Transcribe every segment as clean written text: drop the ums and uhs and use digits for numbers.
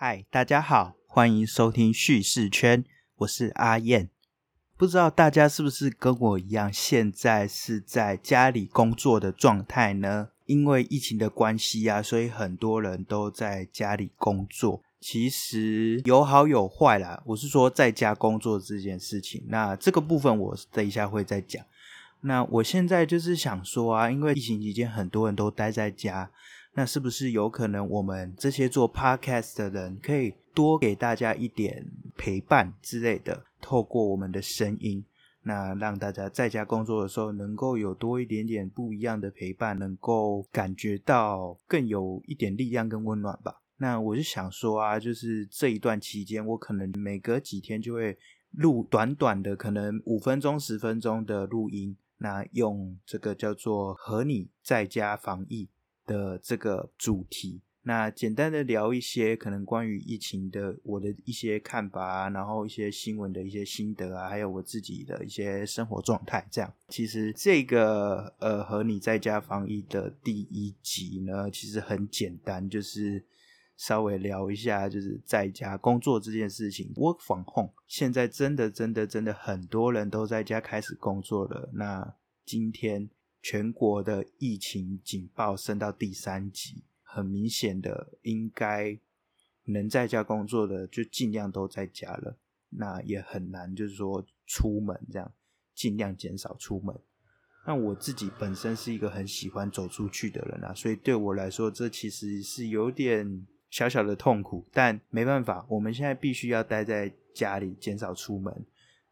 嗨，大家好，欢迎收听叙事圈，我是阿燕。不知道大家是不是跟我一样，现在是在家里工作的状态呢？因为疫情的关系啊，所以很多人都在家里工作。其实有好有坏啦，我是说在家工作这件事情，那这个部分我等一下会再讲。那我现在就是想说啊，因为疫情期间很多人都待在家，那是不是有可能我们这些做 podcast 的人可以多给大家一点陪伴之类的，透过我们的声音，那让大家在家工作的时候能够有多一点点不一样的陪伴，能够感觉到更有一点力量跟温暖吧。那我就想说啊，就是这一段期间我可能每隔几天就会录短短的，可能5分钟10分钟的录音，那用这个叫做和你在家防疫的这个主题，那简单的聊一些可能关于疫情的我的一些看法啊，然后一些新闻的一些心得啊，还有我自己的一些生活状态这样。其实这个和你在家防疫的第一集呢，其实很简单，就是稍微聊一下就是在家工作这件事情， Work from home， 现在真的很多人都在家开始工作了。那今天全国的疫情警报升到第3级，很明显的应该能在家工作的就尽量都在家了，那也很难就是说出门这样，尽量减少出门。那我自己本身是一个很喜欢走出去的人啊，所以对我来说这其实是有点小小的痛苦，但没办法，我们现在必须要待在家里，减少出门，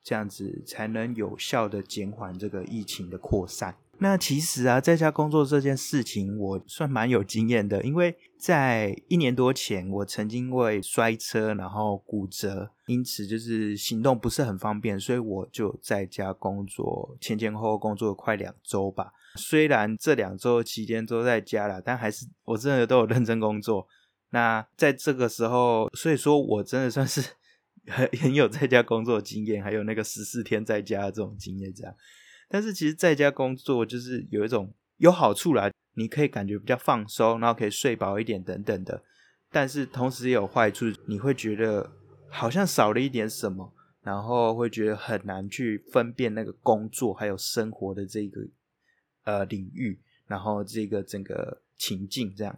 这样子才能有效的减缓这个疫情的扩散。那其实啊，在家工作这件事情我算蛮有经验的，因为在1年多前我曾经因为摔车然后骨折，因此就是行动不是很方便，所以我就在家工作，前后工作快2周吧。虽然这2周期间都在家啦，但还是我真的都有认真工作。那在这个时候，所以说我真的算是很有在家工作经验，还有那个14天在家的这种经验这样。但是其实在家工作就是有一种有好处啦，你可以感觉比较放松，然后可以睡饱一点等等的，但是同时也有坏处，你会觉得好像少了一点什么，然后会觉得很难去分辨那个工作还有生活的这个领域，然后这个整个情境这样。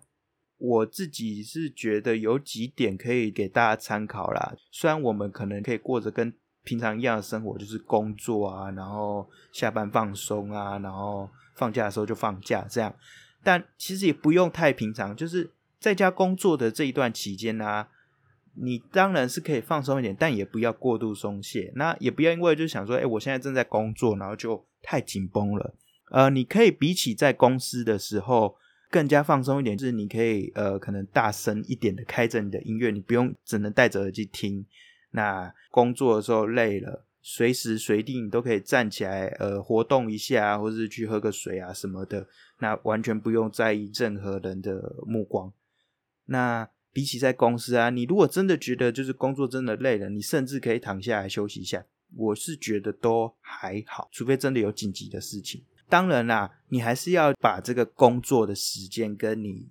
我自己是觉得有几点可以给大家参考啦，虽然我们可能可以过着跟平常一样的生活，就是工作啊，然后下班放松啊，然后放假的时候就放假这样，但其实也不用太平常，就是在家工作的这一段期间啊，你当然是可以放松一点，但也不要过度松懈，那也不要因为就想说我现在正在工作然后就太紧绷了。你可以比起在公司的时候更加放松一点，就是你可以可能大声一点的开着你的音乐，你不用只能戴着耳机听，那工作的时候累了，随时随地你都可以站起来活动一下，或是去喝个水啊什么的，那完全不用在意任何人的目光。那比起在公司啊，你如果真的觉得就是工作真的累了，你甚至可以躺下来休息一下，我是觉得都还好，除非真的有紧急的事情。当然啦，你还是要把这个工作的时间跟你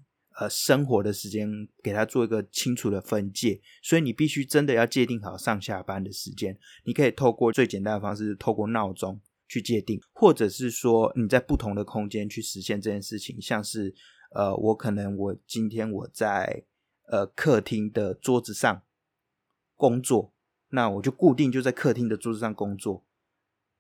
生活的时间给它做一个清楚的分界，所以你必须真的要界定好上下班的时间，你可以透过最简单的方式，透过闹钟去界定，或者是说你在不同的空间去实现这件事情，像是我可能我今天我在客厅的桌子上工作，那我就固定就在客厅的桌子上工作，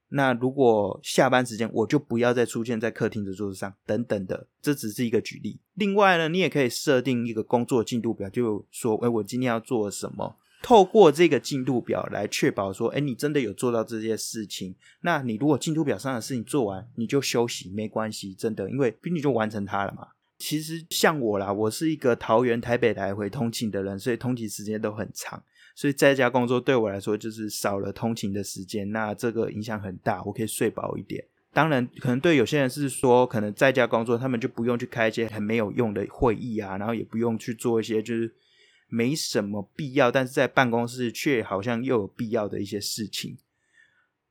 那如果下班时间我就不要再出现在客厅的桌子上等等的，这只是一个举例。另外呢，你也可以设定一个工作进度表，就说我今天要做什么，透过这个进度表来确保说你真的有做到这些事情。那你如果进度表上的事情做完你就休息没关系，真的，因为你就完成它了嘛。其实像我啦，我是一个桃园台北来回通勤的人，所以通勤时间都很长，所以在家工作对我来说就是少了通勤的时间，那这个影响很大，我可以睡饱一点。当然可能对有些人是说可能在家工作他们就不用去开一些很没有用的会议啊，然后也不用去做一些就是没什么必要但是在办公室却好像又有必要的一些事情，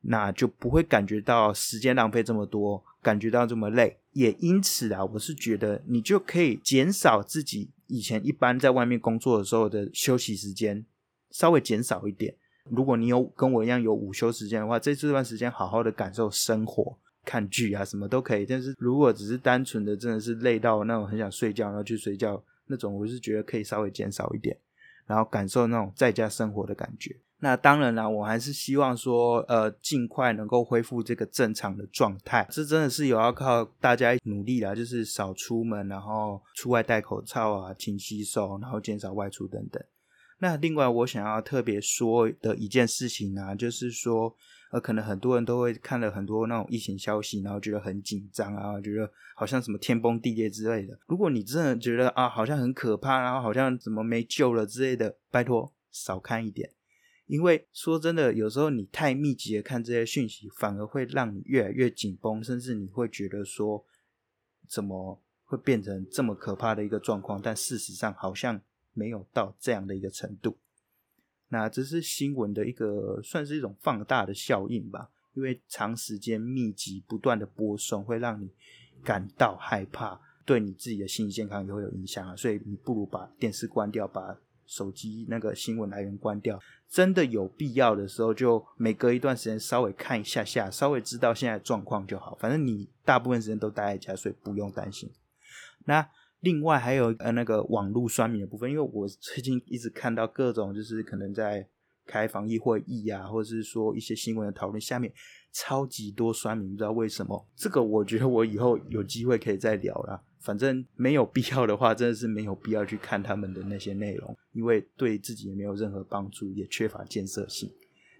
那就不会感觉到时间浪费这么多，感觉到这么累。也因此啊，我是觉得你就可以减少自己以前一般在外面工作的时候的休息时间稍微减少一点。如果你有跟我一样有午休时间的话，这段时间好好的感受生活，看剧啊什么都可以。但是如果只是单纯的真的是累到那种很想睡觉然后去睡觉那种，我是觉得可以稍微减少一点，然后感受那种在家生活的感觉。那当然啦，我还是希望说尽快能够恢复这个正常的状态，这真的是有要靠大家努力啦，就是少出门，然后出外戴口罩啊，勤洗手，然后减少外出等等。那另外我想要特别说的一件事情啊，就是说可能很多人都会看了很多那种疫情消息，然后觉得很紧张啊，觉得好像什么天崩地裂之类的。如果你真的觉得啊好像很可怕，然后好像怎么没救了之类的，拜托少看一点。因为说真的，有时候你太密集的看这些讯息，反而会让你越来越紧绷，甚至你会觉得说怎么会变成这么可怕的一个状况，但事实上好像没有到这样的一个程度。那这是新闻的一个算是一种放大的效应吧，因为长时间密集不断的播送会让你感到害怕，对你自己的心理健康也会有影响啊。所以你不如把电视关掉，把手机那个新闻来源关掉，真的有必要的时候就每隔一段时间稍微看一下下，稍微知道现在的状况就好，反正你大部分时间都待在家，所以不用担心。那另外还有那个网络酸民的部分，因为我最近一直看到各种就是可能在开防疫会议啊，或者是说一些新闻的讨论，下面超级多酸民，不知道为什么。这个我觉得我以后有机会可以再聊啦，反正没有必要的话真的是没有必要去看他们的那些内容，因为对自己也没有任何帮助，也缺乏建设性。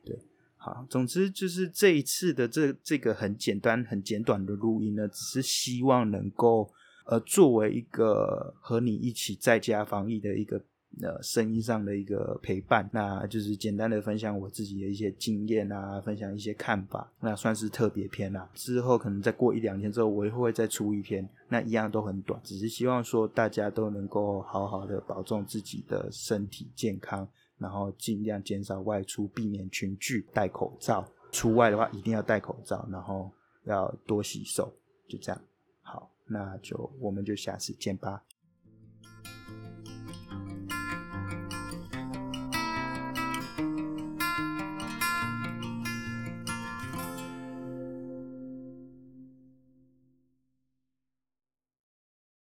对，好，总之就是这一次的这个很简单很简短的录音呢，只是希望能够作为一个和你一起在家防疫的一个声音上的一个陪伴，那就是简单的分享我自己的一些经验啊，分享一些看法，那算是特别篇啦。之后可能再过一两天之后我会再出一篇，那一样都很短，只是希望说大家都能够好好的保重自己的身体健康，然后尽量减少外出，避免群聚，戴口罩，出外的话一定要戴口罩，然后要多洗手，就这样。好，那就我们就下次见吧。